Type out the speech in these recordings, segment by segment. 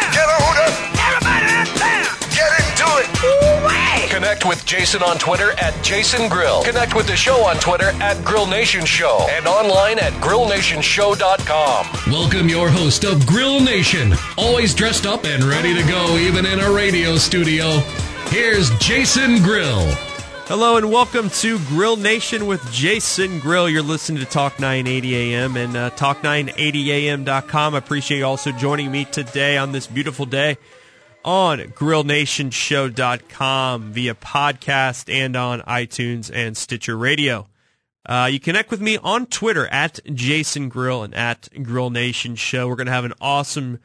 Get a hooter. Everybody out there. Get into it. Ooh-wee. Connect with Jason on Twitter at Jason Grill. Connect with the show on Twitter at Grill Nation Show and online at GrillNationShow.com. Welcome your host of Grill Nation, always dressed up and ready to go even in a radio studio. Here's Jason Grill. Hello and welcome to Grill Nation with Jason Grill. You're listening to Talk 980 AM and talk980am.com. I appreciate you also joining me today on this beautiful day on GrillNationShow.com via podcast and on iTunes and Stitcher Radio. You connect with me on Twitter at Jason Grill and at Grill Nation Show. We're going to have an awesome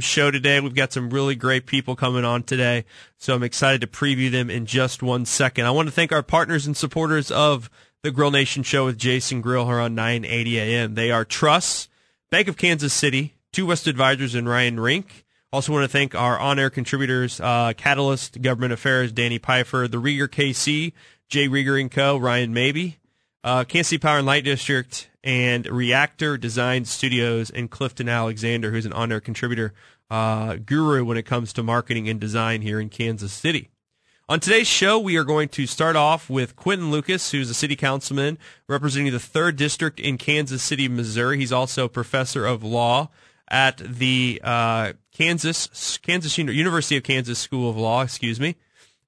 show today. We've got some really great people coming on today, so I'm excited to preview them in just one second. I want to thank our partners and supporters of the Grill Nation Show with Jason Grill here on 980 AM. They are Trust, Bank of Kansas City, Two West Advisors, and Ryan Rink. Also want to thank our on-air contributors, Catalyst, Government Affairs, Danny Pfeiffer, The Rieger KC, Jay Rieger & Co., Ryan Mabey, Kansas City Power and Light District, and Reactor Design Studios, and Clifton Alexander, who's an on-air contributor guru when it comes to marketing and design here in Kansas City. On today's show, we are going to start off with Quinton Lucas, who's a city councilman representing the 3rd District in Kansas City, Missouri. He's also a professor of law at the University of Kansas School of Law,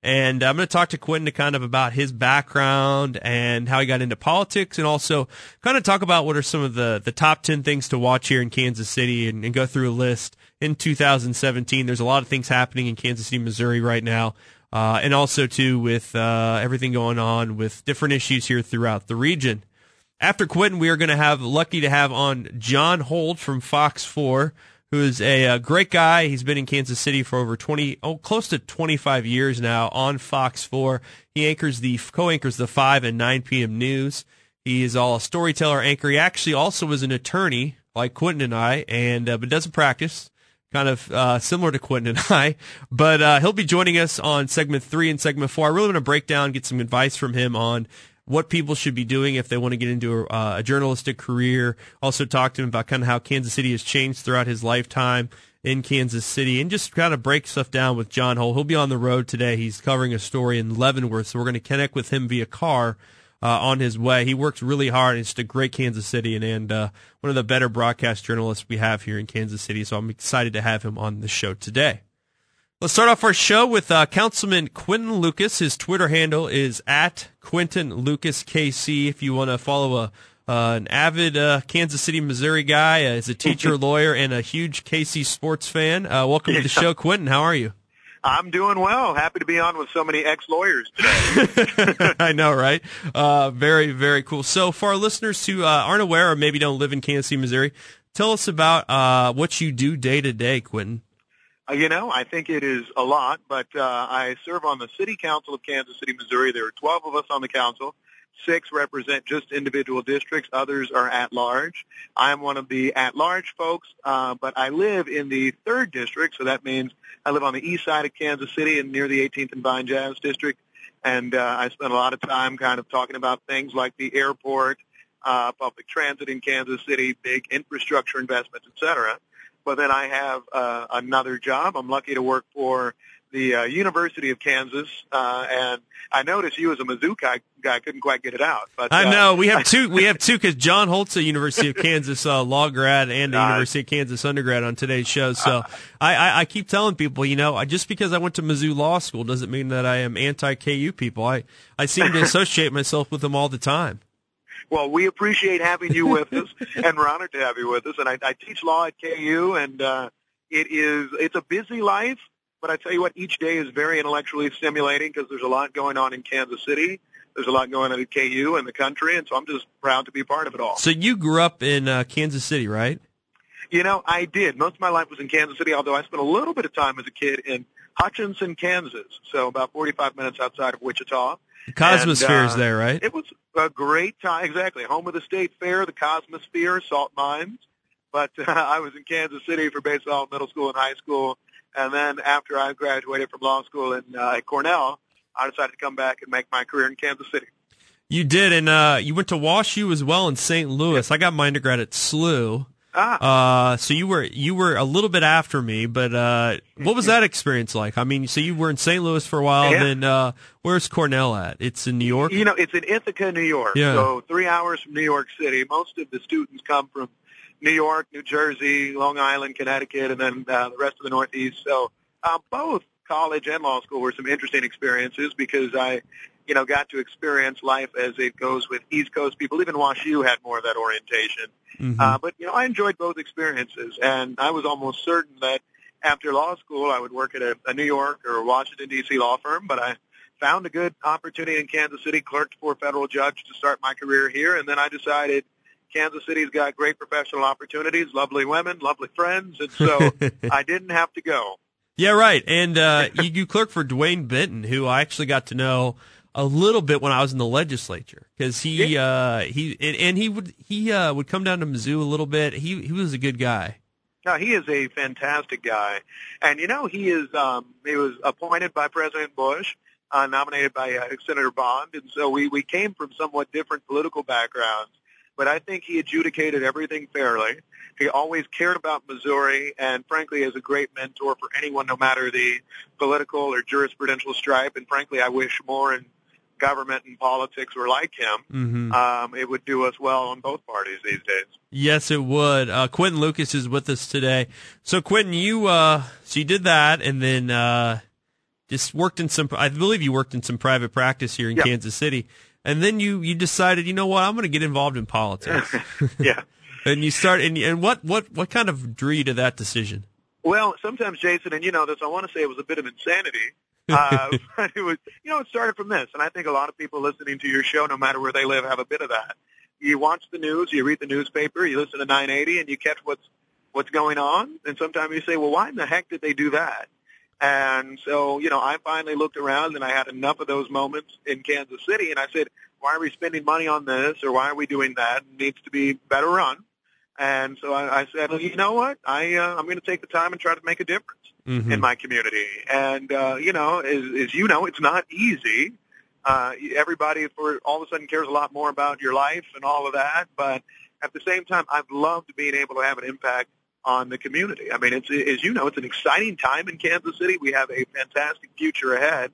And I'm going to talk to Quinton to kind of about his background and how he got into politics, and also kind of talk about what are some of the top 10 things to watch here in Kansas City, and go through a list. In 2017, there's a lot of things happening in Kansas City, Missouri right now, and also, too, with everything going on with different issues here throughout the region. After Quinton, we are going to have lucky to have on John Holt from Fox 4, who is a great guy. He's been in Kansas City for over close to 25 years now on Fox 4. He co-anchors the 5 and 9 p.m. news. He is all a storyteller anchor. He actually also is an attorney, like Quinton and I, but doesn't practice, kind of similar to Quinton and I. But he'll be joining us on segment 3 and segment 4. I really want to break down, get some advice from him on what people should be doing if they want to get into a journalistic career. Also talk to him about kind of how Kansas City has changed throughout his lifetime in Kansas City, and just kind of break stuff down with John Holt. He'll be on the road today. He's covering a story in Leavenworth, so we're going to connect with him via car on his way. He works really hard. It's just a great Kansas City and one of the better broadcast journalists we have here in Kansas City, so I'm excited to have him on the show today. Let's start off our show with Councilman Quinton Lucas. His Twitter handle is at Quinton Lucas KC. If you want to follow an avid Kansas City, Missouri guy, is a teacher, lawyer, and a huge KC sports fan. Welcome to the show, Quinton. How are you? I'm doing well. Happy to be on with so many ex-lawyers today. I know, right? Very, very cool. So for our listeners who aren't aware or maybe don't live in Kansas City, Missouri, tell us about what you do day to day, Quinton. You know, I think it is a lot, but I serve on the City Council of Kansas City, Missouri. There are 12 of us on the council. 6 represent just individual districts. Others are at-large. I'm one of the at-large folks, but I live in the 3rd district, so that means I live on the east side of Kansas City and near the 18th and Vine Jazz District, and I spend a lot of time kind of talking about things like the airport, public transit in Kansas City, big infrastructure investments, et cetera. But then I have another job. I'm lucky to work for the University of Kansas, and I noticed you as a Mizzou guy couldn't quite get it out. But I know we have two. We have two because John Holt's a University of Kansas law grad and a University of Kansas undergrad on today's show. So I keep telling people, you know, just because I went to Mizzou Law School doesn't mean that I am anti-KU people. I seem to associate myself with them all the time. Well, we appreciate having you with us, and we're honored to have you with us. And I teach law at KU, and it's a busy life, but I tell you what, each day is very intellectually stimulating because there's a lot going on in Kansas City. There's a lot going on at KU and the country, and so I'm just proud to be part of it all. So you grew up in Kansas City, right? You know, I did. Most of my life was in Kansas City, although I spent a little bit of time as a kid in Hutchinson, Kansas, so about 45 minutes outside of Wichita. The Cosmosphere is there, right? It was a great time, exactly. Home of the State Fair, the Cosmosphere, salt mines. But I was in Kansas City for baseball, middle school, and high school. And then after I graduated from law school in Cornell, I decided to come back and make my career in Kansas City. You did, and you went to Wash U as well in St. Louis. I got my undergrad at SLU. So you were a little bit after me, but what was that experience like? I mean, so you were in St. Louis for a while, yeah. Then where's Cornell at? It's in New York? You know, it's in Ithaca, New York, yeah. So 3 hours from New York City. Most of the students come from New York, New Jersey, Long Island, Connecticut, and then the rest of the Northeast. So both college and law school were some interesting experiences because I, you know, got to experience life as it goes with East Coast people. Even WashU had more of that orientation. Mm-hmm. But, you know, I enjoyed both experiences, and I was almost certain that after law school I would work at a New York or Washington, D.C. law firm, but I found a good opportunity in Kansas City, clerked for a federal judge to start my career here, and then I decided Kansas City's got great professional opportunities, lovely women, lovely friends, and so I didn't have to go. Yeah, right. And you clerked for Dwayne Benton, who I actually got to know a little bit when I was in the legislature, because he would come down to Mizzou a little bit. He was a good guy. No, he is a fantastic guy, and you know he was appointed by President Bush, nominated by Senator Bond, and so we came from somewhat different political backgrounds. But I think he adjudicated everything fairly. He always cared about Missouri and, frankly, is a great mentor for anyone, no matter the political or jurisprudential stripe. And, frankly, I wish more in government and politics were like him. Mm-hmm. It would do us well on both parties these days. Yes, it would. Quinton Lucas is with us today. So, Quinton, you did that and then just worked in some – I believe you worked in some private practice here in Kansas City. And then you decided, you know what, I'm going to get involved in politics. Yeah. And you start, and what kind of drew you to that decision? Well, sometimes, Jason, and you know this, I want to say it was a bit of insanity. But it was, you know, it started from this, and I think a lot of people listening to your show, no matter where they live, have a bit of that. You watch the news, you read the newspaper, you listen to 980, and you catch what's going on. And sometimes you say, well, why in the heck did they do that? And so, you know, I finally looked around and I had enough of those moments in Kansas City. And I said, why are we spending money on this or why are we doing that? It needs to be better run. And so I said, well, you know what? I'm going to take the time and try to make a difference in my community. And, you know, as you know, it's not easy. Everybody all of a sudden cares a lot more about your life and all of that. But at the same time, I've loved being able to have an impact on the community. I mean, it's, as you know, it's an exciting time in Kansas City. We have a fantastic future ahead,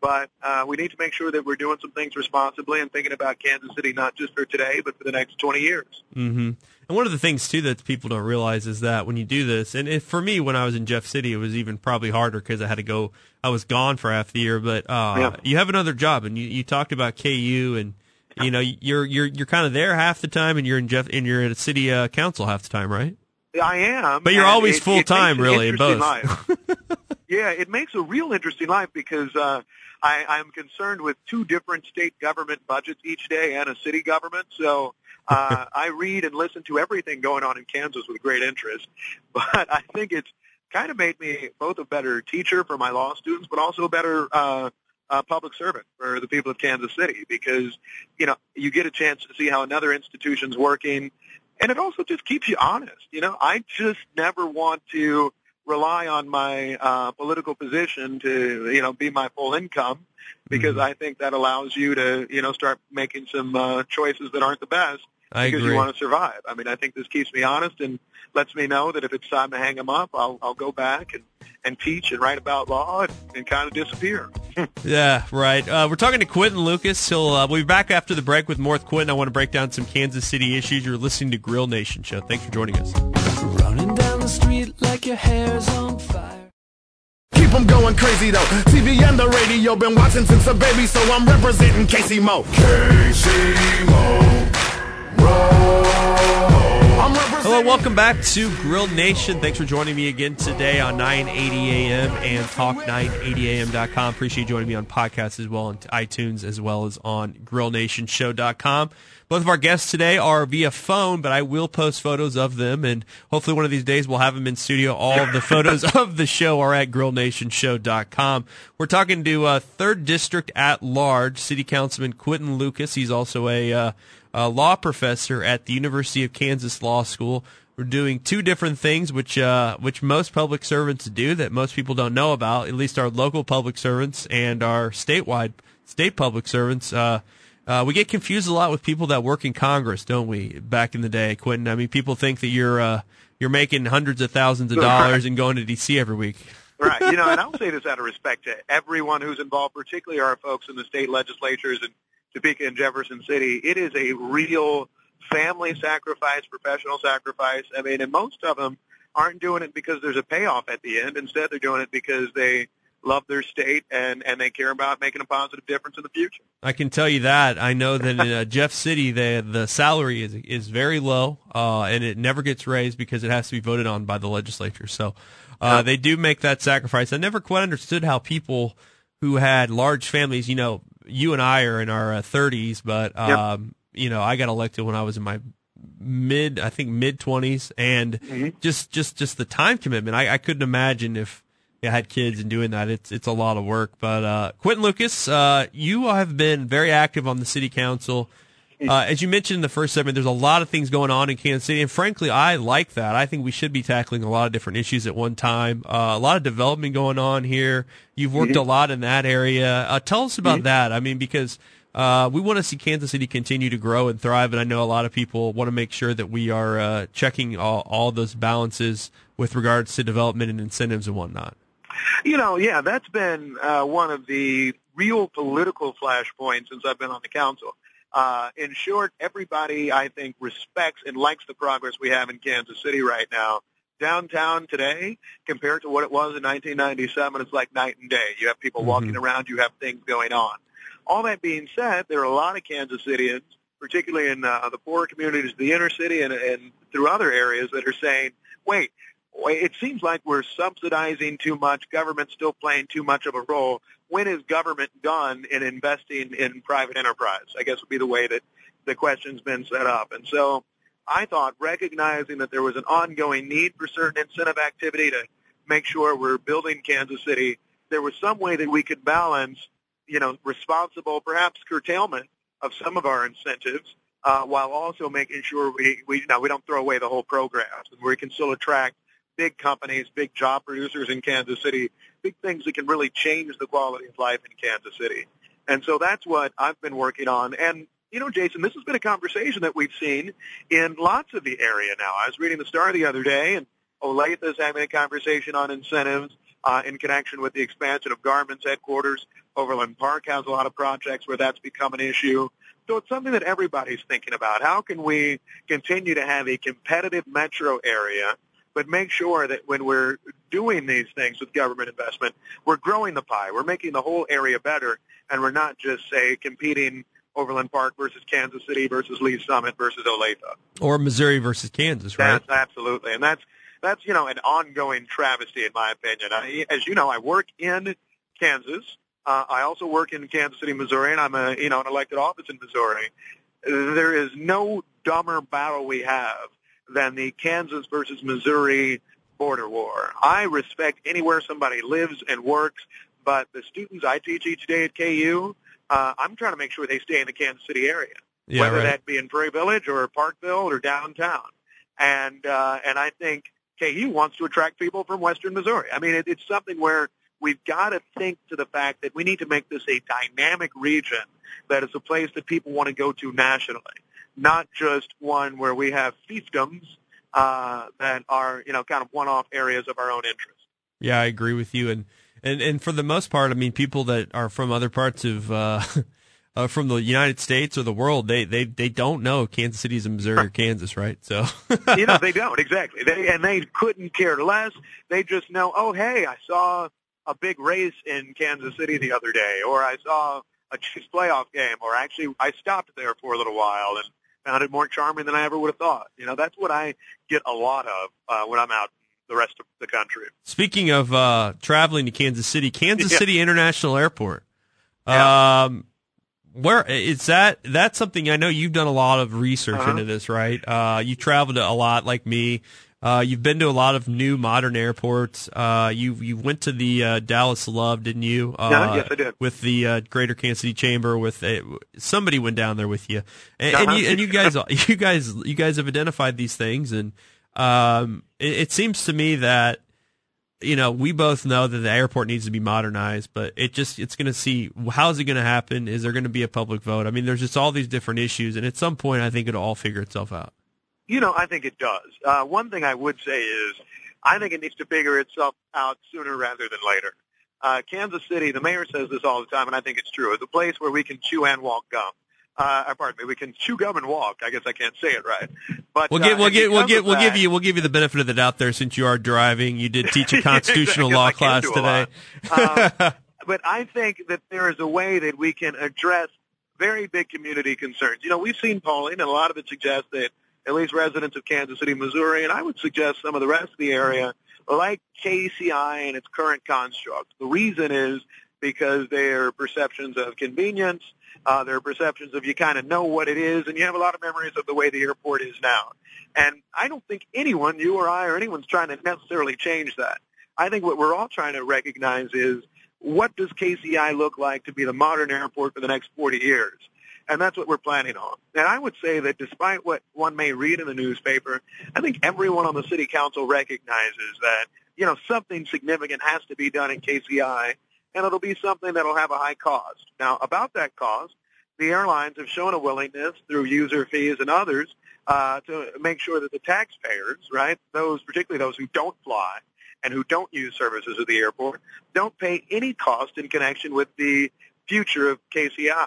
but we need to make sure that we're doing some things responsibly and thinking about Kansas City not just for today, but for the next 20 years. Mm-hmm. And one of the things, too, that people don't realize is that when you do this, and for me, when I was in Jeff City, it was even probably harder because I was gone for half the year, but you have another job, and you talked about KU and, you know, you're kind of there half the time and you're at a city council half the time, right? I am. But you're always full-time, really, in both. Yeah, it makes a real interesting life because I'm concerned with two different state government budgets each day and a city government. So I read and listen to everything going on in Kansas with great interest. But I think it's kind of made me both a better teacher for my law students, but also a better public servant for the people of Kansas City because, you know, you get a chance to see how another institution's working. And it also just keeps you honest. You know, I just never want to rely on my political position to, you know, be my full income because I think that allows you to, you know, start making some choices that aren't the best because you want to survive. I mean, I think this keeps me honest and lets me know that if it's time to hang them up, I'll go back and teach and write about law and kind of disappear. Yeah, right. We're talking to Quinton Lucas. We'll be back after the break with more with Quinton. I want to break down some Kansas City issues. You're listening to Grill Nation Show. Thanks for joining us. Running down the street like your hair's on fire. Keep them going crazy, though. TV and the radio, been watching since a baby, so I'm representing KC Mo. KC Mo. Roll. I'm representing. Hello, welcome back to Grill Nation. Thanks for joining me again today on 980 AM and Talk980AM.com. Appreciate you joining me on podcasts as well, on iTunes, as well as on GrillNationShow.com. Both of our guests today are via phone, but I will post photos of them, and hopefully one of these days we'll have them in studio. All of the photos of the show are at GrillNationShow.com. We're talking to 3rd District at Large, City Councilman Quinton Lucas. He's also a law professor at the University of Kansas Law School. We're doing two different things, which most public servants do that most people don't know about, at least our local public servants and our state public servants. We get confused a lot with people that work in Congress, don't we, back in the day, Quinton? I mean, people think that you're making hundreds of thousands of dollars and going to D.C. every week. Right. You know, and I'll say this out of respect to everyone who's involved, particularly our folks in the state legislatures and Topeka and Jefferson City. It is a real family sacrifice, professional sacrifice. I mean, and most of them aren't doing it because there's a payoff at the end. Instead, they're doing it because they love their state and they care about making a positive difference in the future. I can tell you that. I know that in Jeff City, the salary is very low, and it never gets raised because it has to be voted on by the legislature. So they do make that sacrifice. I never quite understood how people who had large families, you know, you and I are in our 30s, but, you know, I got elected when I was in my mid-20s, and just the time commitment. I couldn't imagine if I had kids and doing that. It's a lot of work. But Quinton Lucas, you have been very active on the city council. As you mentioned in the first segment, there's a lot of things going on in Kansas City, and frankly, I like that. I think we should be tackling a lot of different issues at one time. A lot of development going on here. You've worked a lot in that area. Tell us about that. I mean, because we want to see Kansas City continue to grow and thrive, and I know a lot of people want to make sure that we are checking all those balances with regards to development and incentives and whatnot. You know, yeah, that's been one of the real political flashpoints since I've been on the council. In short, everybody, I think, respects and likes the progress we have in Kansas City right now. Downtown today, compared to what it was in 1997, it's like night and day. You have people walking around. You have things going on. All that being said, there are a lot of Kansas Cityans, particularly in the poorer communities, the inner city, and through other areas that are saying, wait, it seems like we're subsidizing too much. Government's still playing too much of a role. When is government done in investing in private enterprise? I guess would be the way that the question's been set up. And so I thought recognizing that there was an ongoing need for certain incentive activity to make sure we're building Kansas City, there was some way that we could balance, you know, responsible, perhaps curtailment of some of our incentives while also making sure we don't throw away the whole program. We can still attract big companies, big job producers in Kansas City, big things that can really change the quality of life in Kansas City. And so that's what I've been working on. And, you know, Jason, this has been a conversation that we've seen in lots of the area now. I was reading The Star the other day, and Olathe is having a conversation on incentives in connection with the expansion of Garmin's headquarters. Overland Park has a lot of projects where that's become an issue. So it's something that everybody's thinking about. How can we continue to have a competitive metro area but make sure that when we're doing these things with government investment, we're growing the pie. We're making the whole area better, and we're not just, say, competing Overland Park versus Kansas City versus Lee's Summit versus Olathe. Or Missouri versus Kansas, right? That's, absolutely. And that's you know, an ongoing travesty, in my opinion. As you know, I work in Kansas. I also work in Kansas City, Missouri, and I'm an elected office in Missouri. There is no dumber battle we have than the Kansas versus Missouri border war. I respect anywhere somebody lives and works, but the students I teach each day at KU, I'm trying to make sure they stay in the Kansas City area, that be in Prairie Village or Parkville or downtown. And I think KU wants to attract people from western Missouri. I mean, it's something where we've got to think to the fact that we need to make this a dynamic region that is a place that people want to go to nationally, not just one where we have fiefdoms that are, you know, kind of one-off areas of our own interest. Yeah, I agree with you. And for the most part, I mean, people that are from other parts of from the United States or the world, they don't know Kansas City is in Missouri or Kansas, right? So you know, they don't, exactly. They couldn't care less. They just know, oh, hey, I saw a big race in Kansas City the other day, or I saw a Chiefs playoff game, or actually I stopped there for a little while, and found it more charming than I ever would have thought. You know, that's what I get a lot of when I'm out the rest of the country. Speaking of traveling to Kansas City yeah. City International Airport, yeah. Where is that? That's something I know you've done a lot of research into this, right? You traveled a lot like me. You've been to a lot of new modern airports. You went to the Dallas Love, didn't you? Yes, I did. With the Greater Kansas City Chamber, with somebody went down there with you, and you guys have identified these things, and it seems to me that we both know that the airport needs to be modernized, but it's going to see how is it going to happen? Is there going to be a public vote? I mean, there's just all these different issues, and at some point, I think it'll all figure itself out. I think it does. One thing I would say is I think it needs to figure itself out sooner rather than later. Kansas City, the mayor says this all the time, and I think it's true. It's a place where we can chew and walk gum. We can chew gum and walk. I guess I can't say it right. But we'll give you the benefit of the doubt there, since you are driving. You did teach a constitutional law class today. But I think that there is a way that we can address very big community concerns. We've seen polling, and a lot of it suggests that at least residents of Kansas City, Missouri, and I would suggest some of the rest of the area, like KCI in its current construct. The reason is because their perceptions of convenience, their perceptions of you kind of know what it is, and you have a lot of memories of the way the airport is now. And I don't think anyone, you or I or anyone's trying to necessarily change that. I think what we're all trying to recognize is, what does KCI look like to be the modern airport for the next 40 years? And that's what we're planning on. And I would say that despite what one may read in the newspaper, I think everyone on the city council recognizes that, something significant has to be done in KCI, and it'll be something that'll have a high cost. Now, about that cost, the airlines have shown a willingness through user fees and others to make sure that the taxpayers, right, particularly those who don't fly and who don't use services at the airport, don't pay any cost in connection with the future of KCI.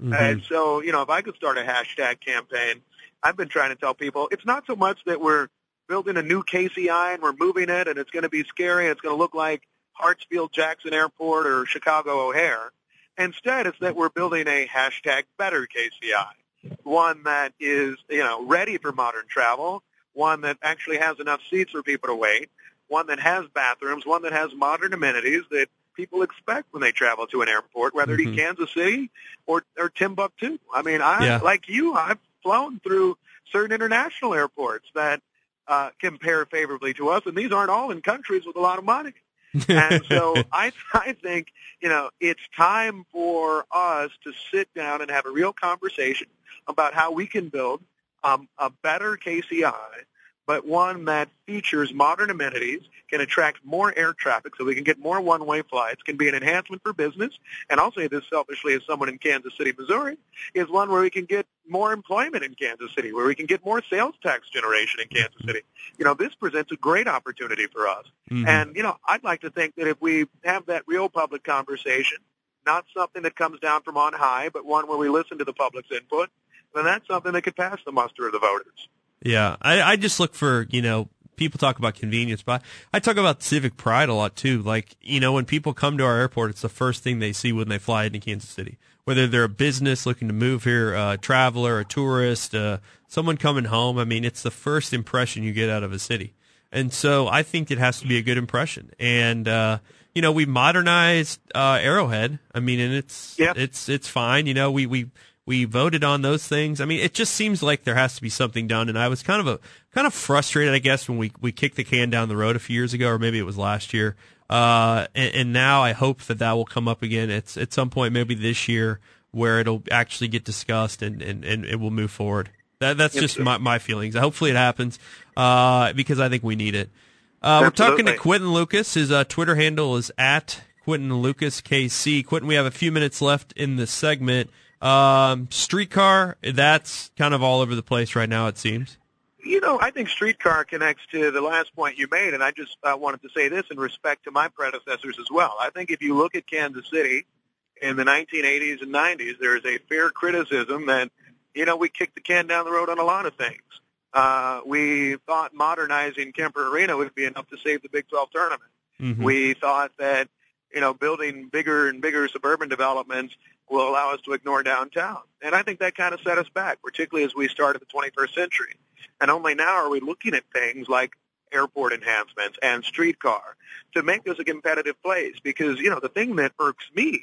Mm-hmm. And so, if I could start a hashtag campaign, I've been trying to tell people, it's not so much that we're building a new KCI and we're moving it and it's going to be scary and it's going to look like Hartsfield-Jackson Airport or Chicago O'Hare. Instead, it's that we're building a hashtag better KCI, one that is, ready for modern travel, one that actually has enough seats for people to wait, one that has bathrooms, one that has modern amenities that people expect when they travel to an airport, whether it be mm-hmm. Kansas City or Timbuktu. I mean, like you, I've flown through certain international airports that compare favorably to us, and these aren't all in countries with a lot of money. And so I think, it's time for us to sit down and have a real conversation about how we can build a better KCI, but one that features modern amenities, can attract more air traffic so we can get more one-way flights, can be an enhancement for business, and I'll say this selfishly as someone in Kansas City, Missouri, is one where we can get more employment in Kansas City, where we can get more sales tax generation in Kansas City. This presents a great opportunity for us. Mm-hmm. And, I'd like to think that if we have that real public conversation, not something that comes down from on high, but one where we listen to the public's input, then that's something that could pass the muster of the voters. Yeah, I just look for, people talk about convenience, but I talk about civic pride a lot too. Like, when people come to our airport, it's the first thing they see when they fly into Kansas City. Whether they're a business looking to move here, a traveler, a tourist, someone coming home, I mean, it's the first impression you get out of a city. And so I think it has to be a good impression. And, we modernized Arrowhead. I mean, and it's fine. We voted on those things. I mean, it just seems like there has to be something done, and I was kind of frustrated, I guess, when we kicked the can down the road a few years ago, or maybe it was last year. And now I hope that will come up again. It's at some point, maybe this year, where it'll actually get discussed and it will move forward. That's just my feelings. Hopefully it happens because I think we need it. We're talking to Quinton Lucas. His Twitter handle is at Quinton Lucas KC. Quinton, we have a few minutes left in the segment. Streetcar, that's kind of all over the place right now, it seems. I think streetcar connects to the last point you made, and I just wanted to say this in respect to my predecessors as well. I think if you look at Kansas City in the 1980s and 90s, there is a fair criticism that, we kicked the can down the road on a lot of things. We thought modernizing Kemper Arena would be enough to save the Big 12 tournament. Mm-hmm. We thought that, building bigger and bigger suburban developments will allow us to ignore downtown. And I think that kind of set us back, particularly as we started the 21st century. And only now are we looking at things like airport enhancements and streetcar to make this a competitive place. Because, you know, the thing that irks me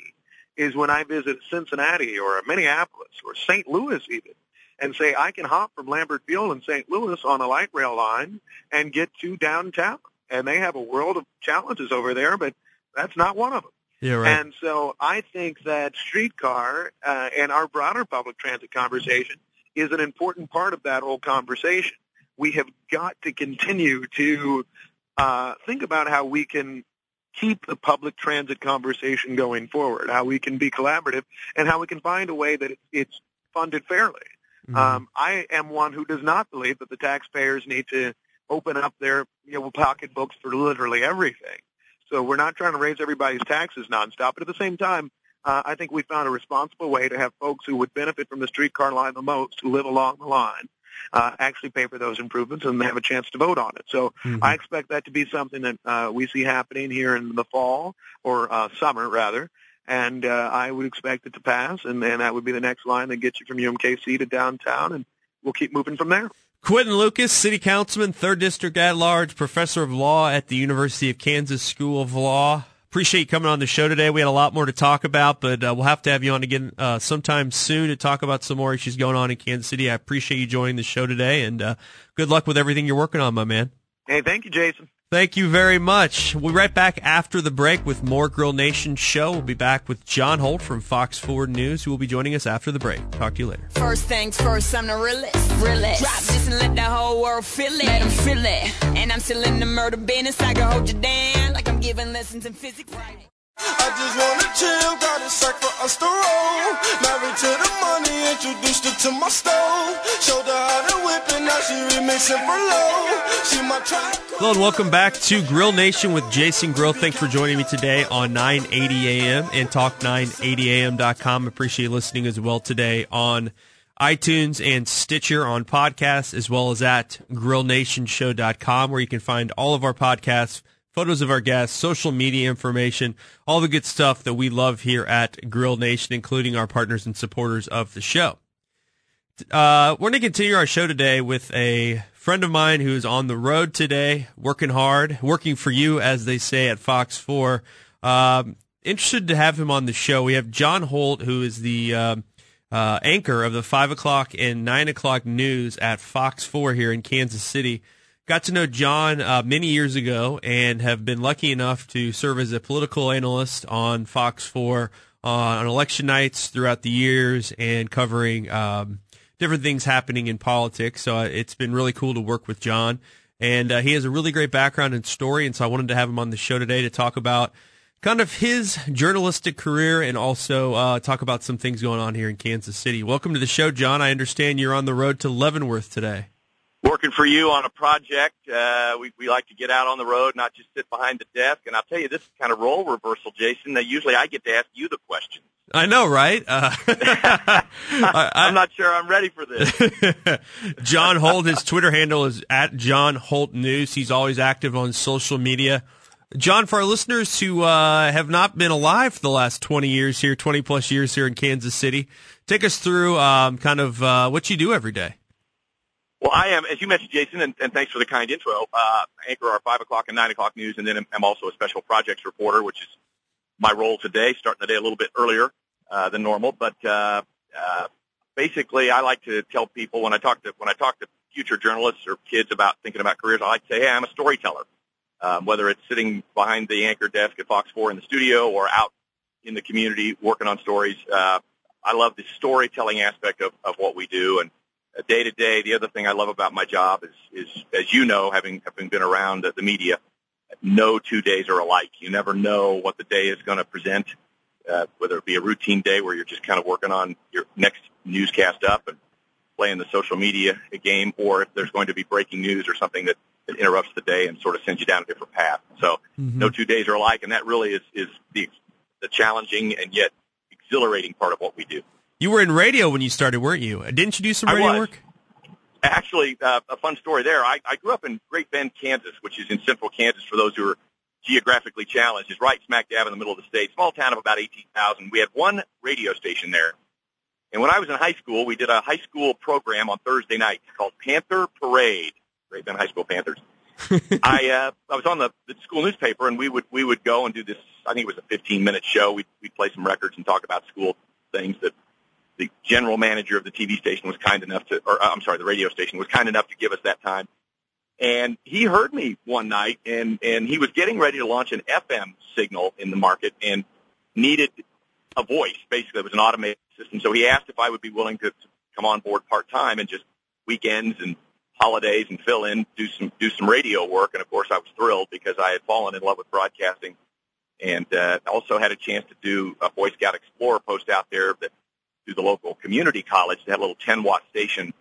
is when I visit Cincinnati or Minneapolis or St. Louis even and say I can hop from Lambert Field in St. Louis on a light rail line and get to downtown. And they have a world of challenges over there, but that's not one of them. Yeah, right. And so I think that streetcar and our broader public transit conversation is an important part of that whole conversation. We have got to continue to think about how we can keep the public transit conversation going forward, how we can be collaborative, and how we can find a way that it's funded fairly. Mm-hmm. I am one who does not believe that the taxpayers need to open up their pocketbooks for literally everything. So we're not trying to raise everybody's taxes nonstop. But at the same time, I think we found a responsible way to have folks who would benefit from the streetcar line the most, who live along the line, actually pay for those improvements and have a chance to vote on it. So I expect that to be something that we see happening here in the fall or summer, rather. And I would expect it to pass, and that would be the next line that gets you from UMKC to downtown, and we'll keep moving from there. Quinton Lucas, City Councilman, 3rd District at Large, Professor of Law at the University of Kansas School of Law. Appreciate you coming on the show today. We had a lot more to talk about, but we'll have to have you on again sometime soon to talk about some more issues going on in Kansas City. I appreciate you joining the show today, and good luck with everything you're working on, my man. Hey, thank you, Jason. Thank you very much. We'll be right back after the break with more Grill Nation Show. We'll be back with John Holt from Fox 4 News, who will be joining us after the break. Talk to you later. First things first, I'm the realest. Drop this and let the whole world feel it. Let them feel it. And I'm still in the murder business. I can hold you down like I'm giving lessons in physics. Right. I just want to chill, got a sack for us to roll. Married to the money, introduced her to my stove. Showed her how to whip and now she remixing for low. She my track. Hello and welcome back to Grill Nation with Jason Grill. Thanks for joining me today on 980 AM and talk980am.com. Appreciate you listening as well today on iTunes and Stitcher, on podcasts, as well as at GrillNationShow.com, where you can find all of our podcasts, photos of our guests, social media information, all the good stuff that we love here at Grill Nation, including our partners and supporters of the show. We're going to continue our show today with a friend of mine who is on the road today, working hard, working for you, as they say, at Fox 4. Interested to have him on the show. We have John Holt, who is the anchor of the 5 o'clock and 9 o'clock news at Fox 4 here in Kansas City. Got to know John many years ago and have been lucky enough to serve as a political analyst on Fox 4 on election nights throughout the years and covering different things happening in politics. So it's been really cool to work with John. And he has a really great background and story, and so I wanted to have him on the show today to talk about kind of his journalistic career and also talk about some things going on here in Kansas City. Welcome to the show, John. I understand you're on the road to Leavenworth today. Working for you on a project. We like to get out on the road, not just sit behind the desk. And I'll tell you, this is kind of role reversal, Jason. Usually I get to ask you the questions. I know, right? I'm not sure I'm ready for this. John Holt, his Twitter handle is at John Holt News. He's always active on social media. John, for our listeners who have not been alive for the last 20 plus years here in Kansas City, take us through kind of what you do every day. Well, I am, as you mentioned, Jason, and thanks for the kind intro, anchor our 5 o'clock and 9 o'clock news, and then I'm also a special projects reporter, which is my role today, starting the day a little bit earlier than normal. But basically, I like to tell people when I talk to future journalists or kids about thinking about careers, I like to say, hey, I'm a storyteller, whether it's sitting behind the anchor desk at Fox 4 in the studio or out in the community working on stories. I love the storytelling aspect of what we do, and day to day, the other thing I love about my job is as you know, having been around the media, no 2 days are alike. You never know what the day is going to present, whether it be a routine day where you're just kind of working on your next newscast up and playing the social media game, or if there's going to be breaking news or something that interrupts the day and sort of sends you down a different path. So no 2 days are alike, and that really is the challenging and yet exhilarating part of what we do. You were in radio when you started, weren't you? Didn't you do some radio work? Actually, a fun story there. I grew up in Great Bend, Kansas, which is in central Kansas for those who are geographically challenged, is right smack dab in the middle of the state, small town of about 18,000. We had one radio station there. And when I was in high school, we did a high school program on Thursday nights called Panther Parade. Great band, High School Panthers. I was on the school newspaper, and we would go and do this. I think it was a 15-minute show. We'd play some records and talk about school things that the general manager of the TV station was kind enough to, or I'm sorry, the radio station was kind enough to give us that time. And he heard me one night, and he was getting ready to launch an FM signal in the market and needed a voice. Basically, it was an automated system. So he asked if I would be willing to come on board part-time and just weekends and holidays and fill in, do some radio work. And, of course, I was thrilled because I had fallen in love with broadcasting and also had a chance to do a Boy Scout Explorer post out there that through the local community college. They had a little 10-watt station,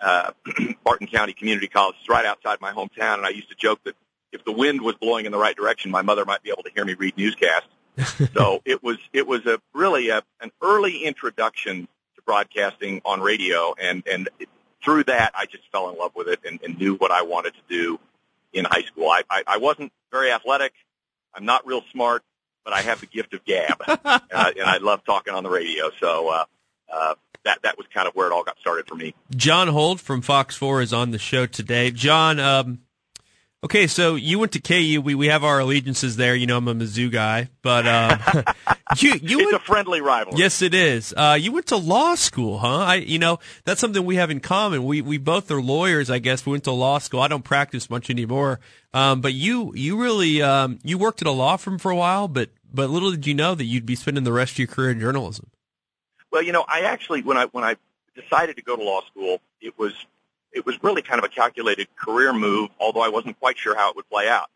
Barton County Community College. It's right outside my hometown, and I used to joke that if the wind was blowing in the right direction, my mother might be able to hear me read newscasts. So it was a really an early introduction to broadcasting on radio, and through that I just fell in love with it and knew what I wanted to do in high school. I wasn't very athletic. I'm not real smart, but I have the gift of gab, and I love talking on the radio. So that was kind of where it all got started for me. John Holt from Fox 4 is on the show today. John, okay, so you went to KU. We have our allegiances there. You know, I'm a Mizzou guy, but it's a friendly rivalry. Yes, it is. You went to law school, huh? That's something we have in common. We both are lawyers, I guess. We went to law school. I don't practice much anymore, but you really you worked at a law firm for a while, but little did you know that you'd be spending the rest of your career in journalism. Well, you know, I actually when I decided to go to law school, it was really kind of a calculated career move, although I wasn't quite sure how it would play out.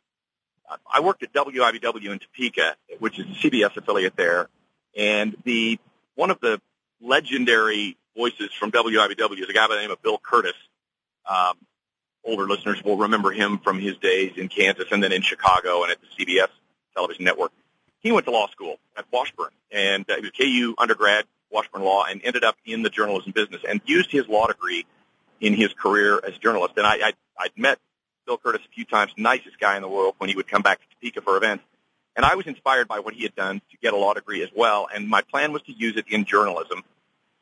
I worked at WIBW in Topeka, which is the CBS affiliate there, and one of the legendary voices from WIBW is a guy by the name of Bill Curtis. Older listeners will remember him from his days in Kansas and then in Chicago and at the CBS television network. He went to law school at Washburn, and he was KU undergrad, Washburn Law, and ended up in the journalism business and used his law degree in his career as a journalist. And I'd met Bill Curtis a few times, nicest guy in the world, when he would come back to Topeka for events. And I was inspired by what he had done to get a law degree as well, and my plan was to use it in journalism.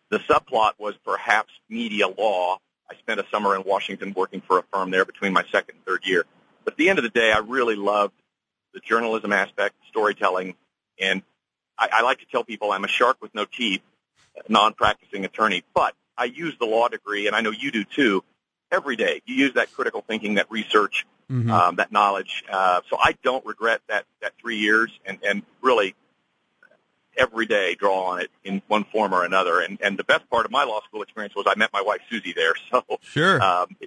The subplot was perhaps media law. I spent a summer in Washington working for a firm there between my second and third year. But at the end of the day, I really loved the journalism aspect, storytelling, and I like to tell people I'm a shark with no teeth, a non-practicing attorney, but I use the law degree, and I know you do too, every day. You use that critical thinking, that research, that knowledge. So I don't regret that 3 years, and really every day draw on it in one form or another. And the best part of my law school experience was I met my wife, Susie, there. So sure.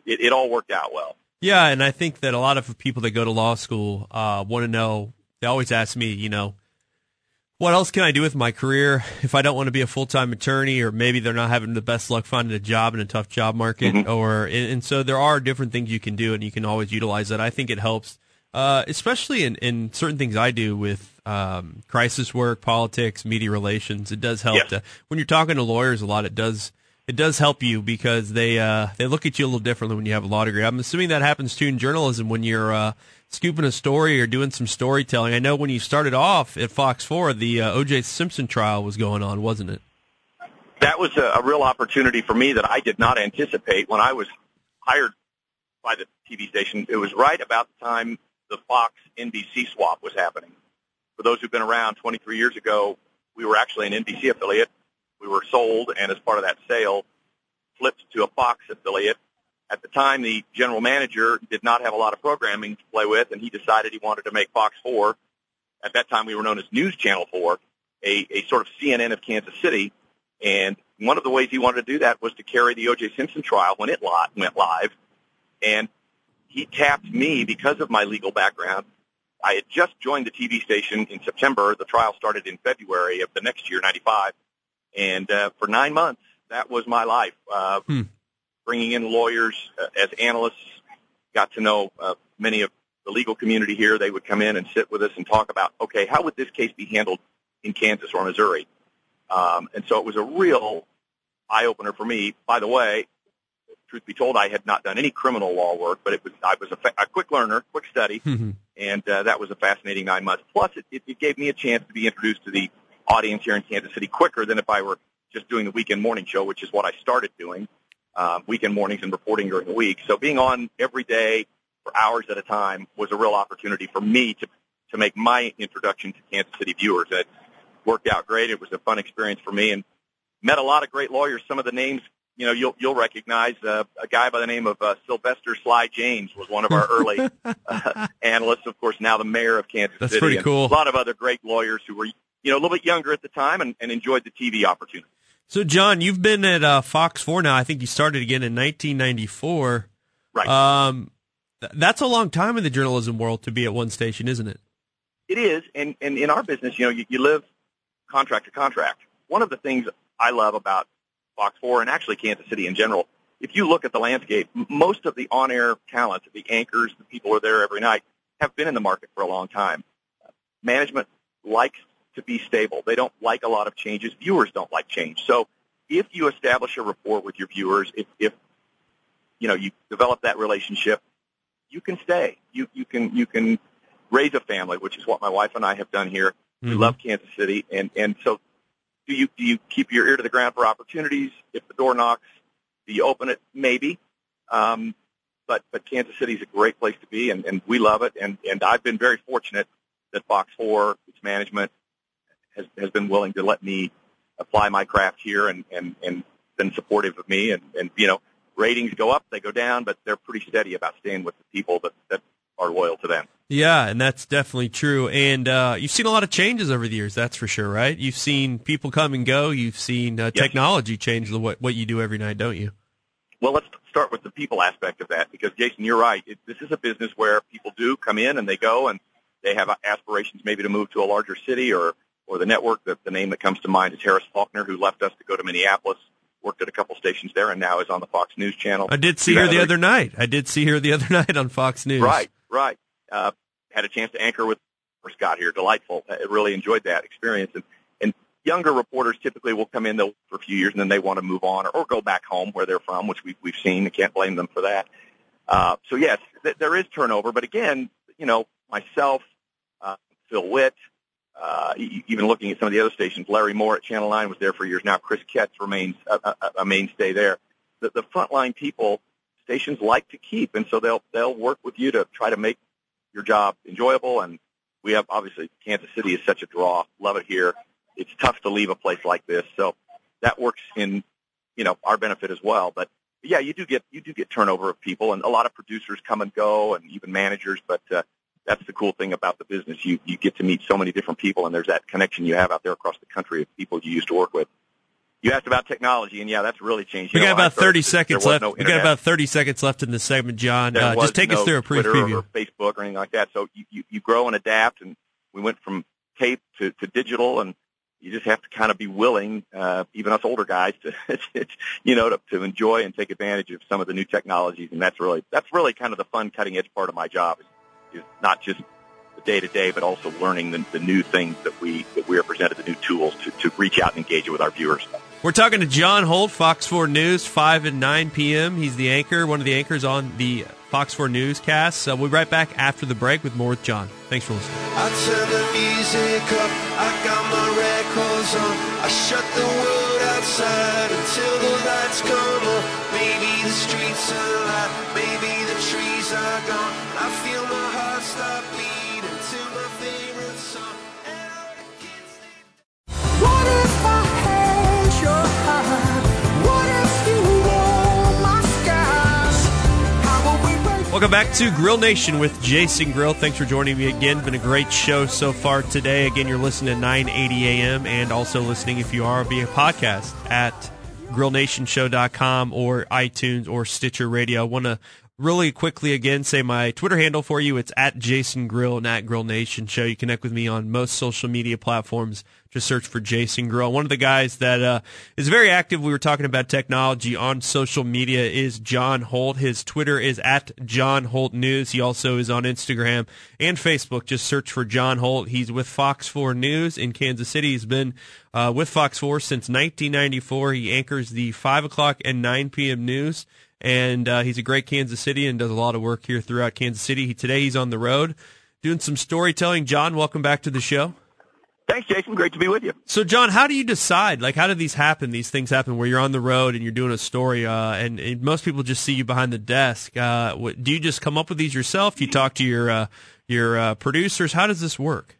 It all worked out well. Yeah, and I think that a lot of people that go to law school want to know, they always ask me, you know, what else can I do with my career if I don't want to be a full-time attorney, or maybe they're not having the best luck finding a job in a tough job market, or and so there are different things you can do, and you can always utilize that. I think it helps, especially in certain things I do with crisis work, politics, media relations. It does help. Yes. When you're talking to lawyers a lot, it does help you because they look at you a little differently when you have a law degree. I'm assuming that happens too in journalism when you're scooping a story or doing some storytelling. I know when you started off at Fox 4, the O.J. Simpson trial was going on, wasn't it? That was a real opportunity for me that I did not anticipate when I was hired by the TV station. It was right about the time the Fox-NBC swap was happening. For those who've been around, 23 years ago, we were actually an NBC affiliate. We were sold, and as part of that sale, flipped to a Fox affiliate. At the time, the general manager did not have a lot of programming to play with, and he decided he wanted to make Fox 4. At that time, we were known as News Channel 4, a sort of CNN of Kansas City. And one of the ways he wanted to do that was to carry the O.J. Simpson trial when it went live. And he tapped me because of my legal background. I had just joined the TV station in September. The trial started in February of the next year, 95. And for 9 months, that was my life, bringing in lawyers as analysts. Got to know many of the legal community here. They would come in and sit with us and talk about, okay, how would this case be handled in Kansas or Missouri? And so it was a real eye-opener for me. By the way, Truth be told, I had not done any criminal law work, but I was a quick learner, quick study, and that was a fascinating 9 months. Plus, it gave me a chance to be introduced to the audience here in Kansas City quicker than if I were just doing the weekend morning show, which is what I started doing, weekend mornings and reporting during the week. So being on every day for hours at a time was a real opportunity for me to make my introduction to Kansas City viewers. It worked out great. It was a fun experience for me and met a lot of great lawyers. Some of the names you'll recognize. A guy by the name of Sylvester Sly James was one of our early analysts. Of course, now the mayor of Kansas City. That's pretty cool. A lot of other great lawyers who were a little bit younger at the time and enjoyed the TV opportunity. So, John, you've been at Fox 4 now. I think you started again in 1994. Right. That's a long time in the journalism world to be at one station, isn't it? It is. And in our business, you live contract to contract. One of the things I love about Fox 4 and actually Kansas City in general, if you look at the landscape, most of the on-air talent, the anchors, the people who are there every night, have been in the market for a long time. Management likes to be stable. They don't like a lot of changes. Viewers don't like change. So if you establish a rapport with your viewers, if you develop that relationship, you can stay. You can raise a family, which is what my wife and I have done here. Mm-hmm. We love Kansas City, and so do you keep your ear to the ground for opportunities? If the door knocks, do you open it? Maybe. But Kansas City is a great place to be, and we love it. And I've been very fortunate that Fox 4, its management, has been willing to let me apply my craft here and been supportive of me. And ratings go up, they go down, but they're pretty steady about staying with the people that are loyal to them. Yeah, and that's definitely true. And you've seen a lot of changes over the years, that's for sure, right? You've seen people come and go. You've seen technology change what you do every night, don't you? Well, let's start with the people aspect of that, because, Jason, you're right. This is a business where people do come in and they go, and they have aspirations maybe to move to a larger city or the network. The name that comes to mind is Harris Faulkner, who left us to go to Minneapolis, worked at a couple stations there, and now is on the Fox News channel. I did see her the other night on Fox News. Right. Had a chance to anchor with Scott here. Delightful. I really enjoyed that experience. And younger reporters typically will come in for a few years, and then they want to move on or go back home where they're from, which we've seen. I can't blame them for that. So, yes, there is turnover. But, again, myself, Phil Witt, even looking at some of the other stations, Larry Moore at Channel 9 was there for years. Now Chris Ketz remains a mainstay there. The frontline people, stations like to keep, and so they'll work with you to try to make your job enjoyable. And we have, obviously, Kansas City is such a draw. Love it here. It's tough to leave a place like this, so that works in our benefit as well. But yeah, you do get turnover of people, and a lot of producers come and go, and even managers, but. That's the cool thing about the business. You get to meet so many different people, and there's that connection you have out there across the country of people you used to work with. You asked about technology, and yeah, that's really changed. We got about 30 seconds left. We got about 30 seconds left in this segment, John. Just take us through a brief preview. Or Facebook or anything like that. So you grow and adapt, and we went from tape to digital, and you just have to kind of be willing, even us older guys, to enjoy and take advantage of some of the new technologies. And that's really kind of the fun, cutting edge part of my job. Is not just the day-to-day, but also learning the new things that we are presented, the new tools to reach out and engage with our viewers. We're talking to John Holt, Fox 4 News, 5 and 9 p.m. He's the anchor, one of the anchors on the Fox 4 Newscast. So we'll be right back after the break with more with John. Thanks for listening. I turn the music up, I got my records on, I shut the world outside until the lights come on. Maybe the streets are alive, maybe the trees are gone, I feel my stop beating to my favorite song. And all the kids need. What if I held your heart? What if you wore my scars? How will we break? Welcome back to Grill Nation with Jason Grill. Thanks for joining me again. Been a great show so far today. Again, you're listening to 980 AM and also listening, if you are, via podcast at GrillNationShow.com or iTunes or Stitcher Radio. Want to really quickly, again, say my Twitter handle for you. It's at Jason Grill and at Grill Nation Show. You connect with me on most social media platforms. Just search for Jason Grill. One of the guys that is very active, we were talking about technology on social media, is John Holt. His Twitter is at John Holt News. He also is on Instagram and Facebook. Just search for John Holt. He's with Fox 4 News in Kansas City. He's been with Fox 4 since 1994. He anchors the 5 o'clock and 9 p.m. news. And he's a great Kansas City and does a lot of work here throughout Kansas City. Today he's on the road doing some storytelling. John, welcome back to the show. Thanks, Jason. Great to be with you. So, John, how do you decide? Like, how do these happen? These things happen where you're on the road and you're doing a story, and most people just see you behind the desk. Do you just come up with these yourself? Do you talk to your producers? How does this work?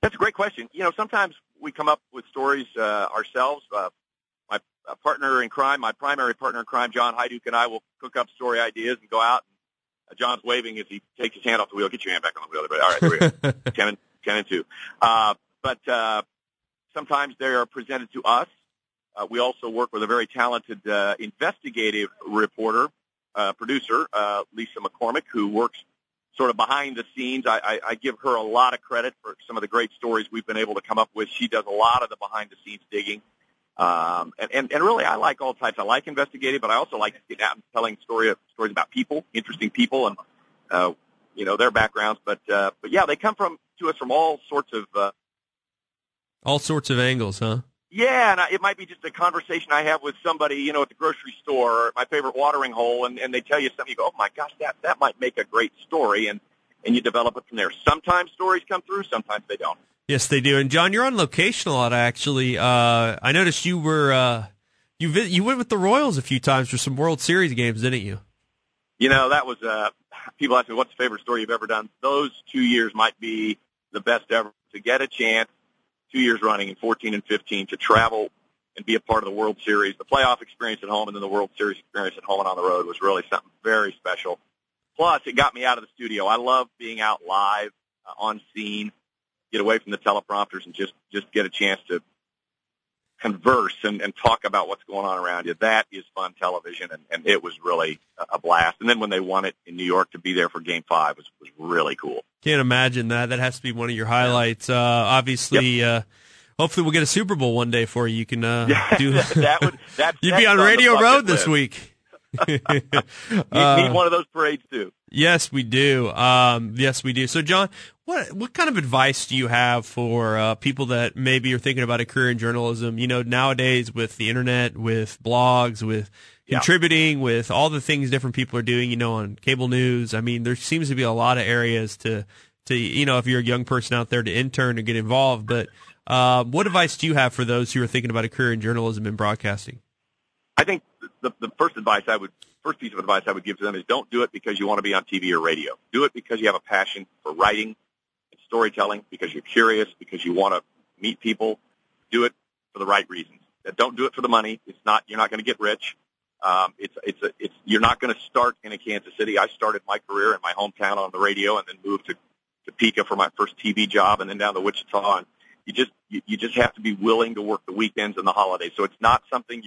That's a great question. You know, sometimes we come up with stories ourselves. My primary partner in crime, John Hajduke, and I will cook up story ideas and go out. And John's waving as he takes his hand off the wheel. Get your hand back on the wheel. But, all right, here we go. 10 and 2. But sometimes they are presented to us. We also work with a very talented investigative reporter, producer, Lisa McCormick, who works sort of behind the scenes. I give her a lot of credit for some of the great stories we've been able to come up with. She does a lot of the behind-the-scenes digging. And really, I like all types. I like investigative, but I also like getting out and telling stories about people, interesting people, and their backgrounds. But yeah, they come to us from all sorts of angles, huh? Yeah, and it might be just a conversation I have with somebody, at the grocery store, or at my favorite watering hole, and they tell you something. You go, oh my gosh, that might make a great story, and you develop it from there. Sometimes stories come through, sometimes they don't. Yes, they do. And John, you're on location a lot, actually. I noticed you were you went with the Royals a few times for some World Series games, didn't you? You know, that was people ask me what's the favorite story you've ever done. Those 2 years might be the best ever to get a chance. 2 years running in 14 and 15 to travel and be a part of the World Series. The playoff experience at home and then the World Series experience at home and on the road was really something very special. Plus, it got me out of the studio. I love being out live, on scene, get away from the teleprompters and just get a chance to converse and talk about what's going on around you. That is fun television, and it was really a blast. And then when they won it in New York, to be there for Game 5 was really cool. Can't imagine that. That has to be one of your highlights. Obviously, yep. Hopefully we'll get a Super Bowl one day for you. You can do that. You'd be on Radio Road this week. You need one of those parades too. Yes, we do. Yes, we do. So, John, what kind of advice do you have for people that maybe are thinking about a career in journalism? You know, nowadays with the internet, with blogs, with contributing, with all the things different people are doing, on cable news. I mean, there seems to be a lot of areas to if you're a young person out there to intern or get involved. But what advice do you have for those who are thinking about a career in journalism and broadcasting? I think the first piece of advice I would give to them is don't do it because you want to be on TV or radio. Do it because you have a passion for writing and storytelling, because you're curious, because you want to meet people. Do it for the right reasons. Don't do it for the money. You're not going to get rich. You're not going to start in a Kansas City. I started my career in my hometown on the radio and then moved to Topeka for my first TV job and then down to Wichita. And you just have to be willing to work the weekends and the holidays. So it's not something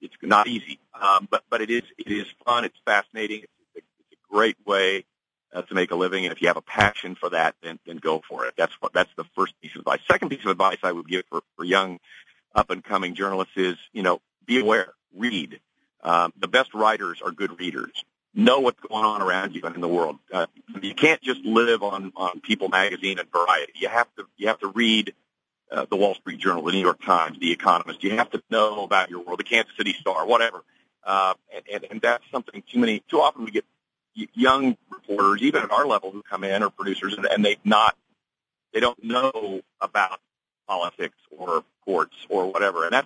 it's not easy, but it is fun. It's fascinating. It's a great way to make a living, and if you have a passion for that, then go for it. That's the first piece of advice. Second piece of advice I would give for young, up and coming journalists is be aware, read. The best writers are good readers. Know what's going on around you and in the world. You can't just live on People magazine and Variety. You have to read. The Wall Street Journal, the New York Times, the Economist. You have to know about your world, the Kansas City Star, whatever. And that's something too often we get young reporters, even at our level, who come in, or producers, and they don't know about politics or courts or whatever. And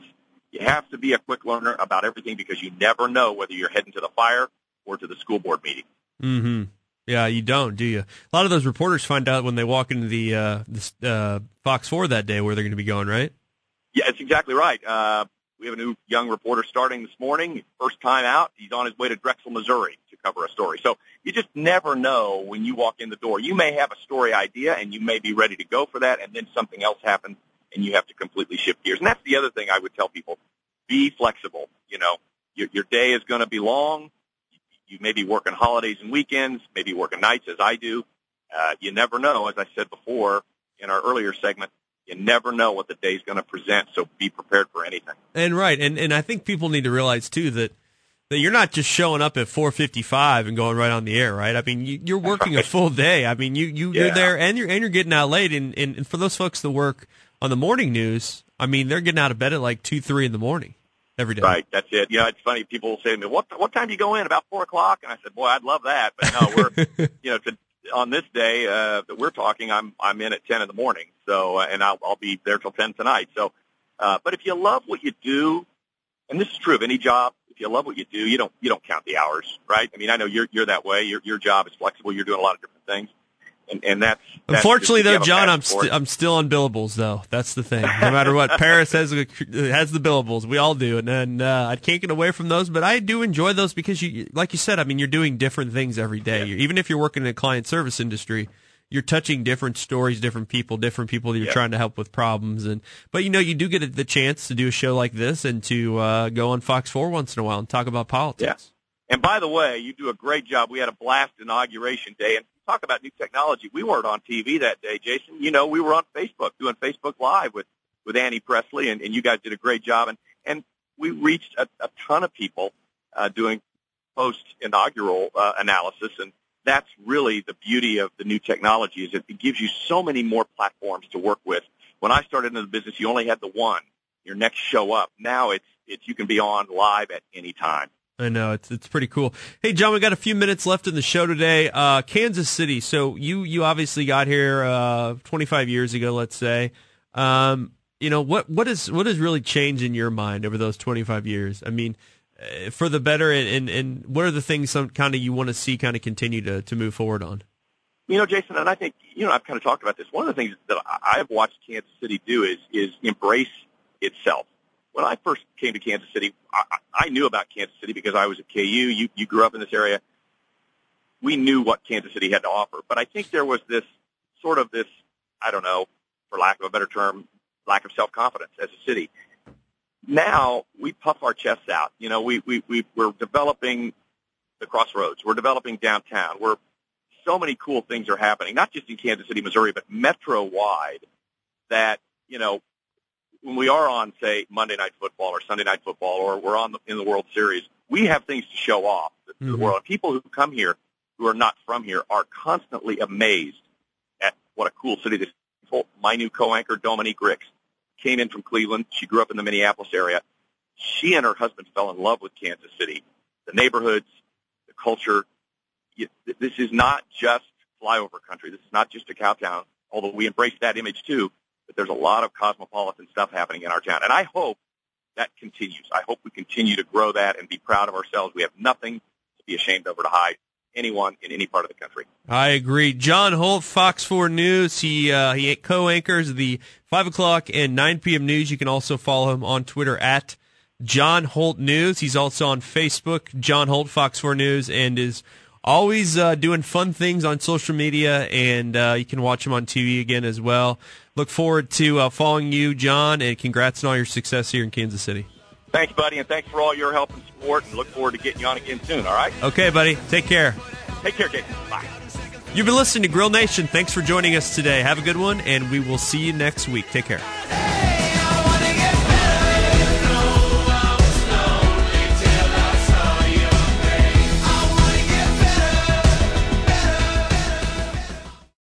you have to be a quick learner about everything because you never know whether you're heading to the fire or to the school board meeting. Mm-hmm. Yeah, you don't, do you? A lot of those reporters find out when they walk into the Fox 4 that day where they're going to be going, right? Yeah, that's exactly right. We have a new young reporter starting this morning, first time out. He's on his way to Drexel, Missouri to cover a story. So you just never know when you walk in the door. You may have a story idea, and you may be ready to go for that, and then something else happens, and you have to completely shift gears. And that's the other thing I would tell people. Be flexible. Your day is going to be long. You may be working holidays and weekends, maybe working nights as I do. You never know, as I said before in our earlier segment, you never know what the day's going to present, so be prepared for anything. And right, and I think people need to realize, too, that you're not just showing up at 4:55 and going right on the air, right? I mean, you're working a full day. I mean, you're there, and you're getting out late. And for those folks that work on the morning news, I mean, they're getting out of bed at like 2, 3 in the morning. Every day. Right, that's it. Yeah, it's funny. People say to me, what time do you go in? About 4 o'clock? And I said, boy, I'd love that. But no, we're, on this day that we're talking, I'm in at 10 in the morning. So, and I'll be there till 10 tonight. So, but if you love what you do, and this is true of any job, if you love what you do, you don't count the hours, right? I mean, I know you're that way. Your job is flexible. You're doing a lot of different things. And that's unfortunately though, John, I'm still on billables though. That's the thing. No matter what, Paris has the billables. We all do, and I can't get away from those. But I do enjoy those because, like you said, I mean, you're doing different things every day. Yeah. Even if you're working in a client service industry, you're touching different stories, different people that you're trying to help with problems. But you do get the chance to do a show like this and to go on Fox 4 once in a while and talk about politics. Yeah. And by the way, you do a great job. We had a blast inauguration day, and talk about new technology. We weren't on TV that day, Jason. We were on Facebook, doing Facebook Live with Annie Presley, and you guys did a great job. And we reached a ton of people doing post-inaugural analysis, and that's really the beauty of the new technology is it gives you so many more platforms to work with. When I started in the business, you only had the one, your next show up. Now it's you can be on live at any time. I know, it's pretty cool. Hey, John, we got a few minutes left in the show today. Kansas City, so you obviously got here 25 years ago, let's say. What has really changed in your mind over those 25 years? I mean, for the better, and what are the things you want to see continue to move forward on? Jason, and I think, I've kind of talked about this. One of the things that I've watched Kansas City do is embrace itself. When I first came to Kansas City, I knew about Kansas City because I was at KU. You grew up in this area. We knew what Kansas City had to offer. But I think there was this, I don't know, for lack of a better term, lack of self-confidence as a city. Now we puff our chests out. We're developing the Crossroads. We're developing downtown. So many cool things are happening, not just in Kansas City, Missouri, but metro-wide that, when we are on, say, Monday Night Football or Sunday Night Football, or we're in the World Series, we have things to show off to the world. People who come here who are not from here are constantly amazed at what a cool city this is. My new co-anchor, Dominique Ricks, came in from Cleveland. She grew up in the Minneapolis area. She and her husband fell in love with Kansas City, the neighborhoods, the culture. This is not just flyover country. This is not just a cow town, although we embrace that image too. But there's a lot of cosmopolitan stuff happening in our town. And I hope that continues. I hope we continue to grow that and be proud of ourselves. We have nothing to be ashamed of or to hide anyone in any part of the country. I agree. John Holt, Fox 4 News. He co-anchors the 5 o'clock and 9 p.m. news. You can also follow him on Twitter at John Holt News. He's also on Facebook, John Holt, Fox 4 News, and is always doing fun things on social media, and you can watch him on TV again as well. Look forward to following you, John, and congrats on all your success here in Kansas City. Thanks, buddy, and thanks for all your help and support, and look forward to getting you on again soon, all right? Okay, buddy. Take care. Take care, Jason. Bye. You've been listening to Grill Nation. Thanks for joining us today. Have a good one, and we will see you next week. Take care.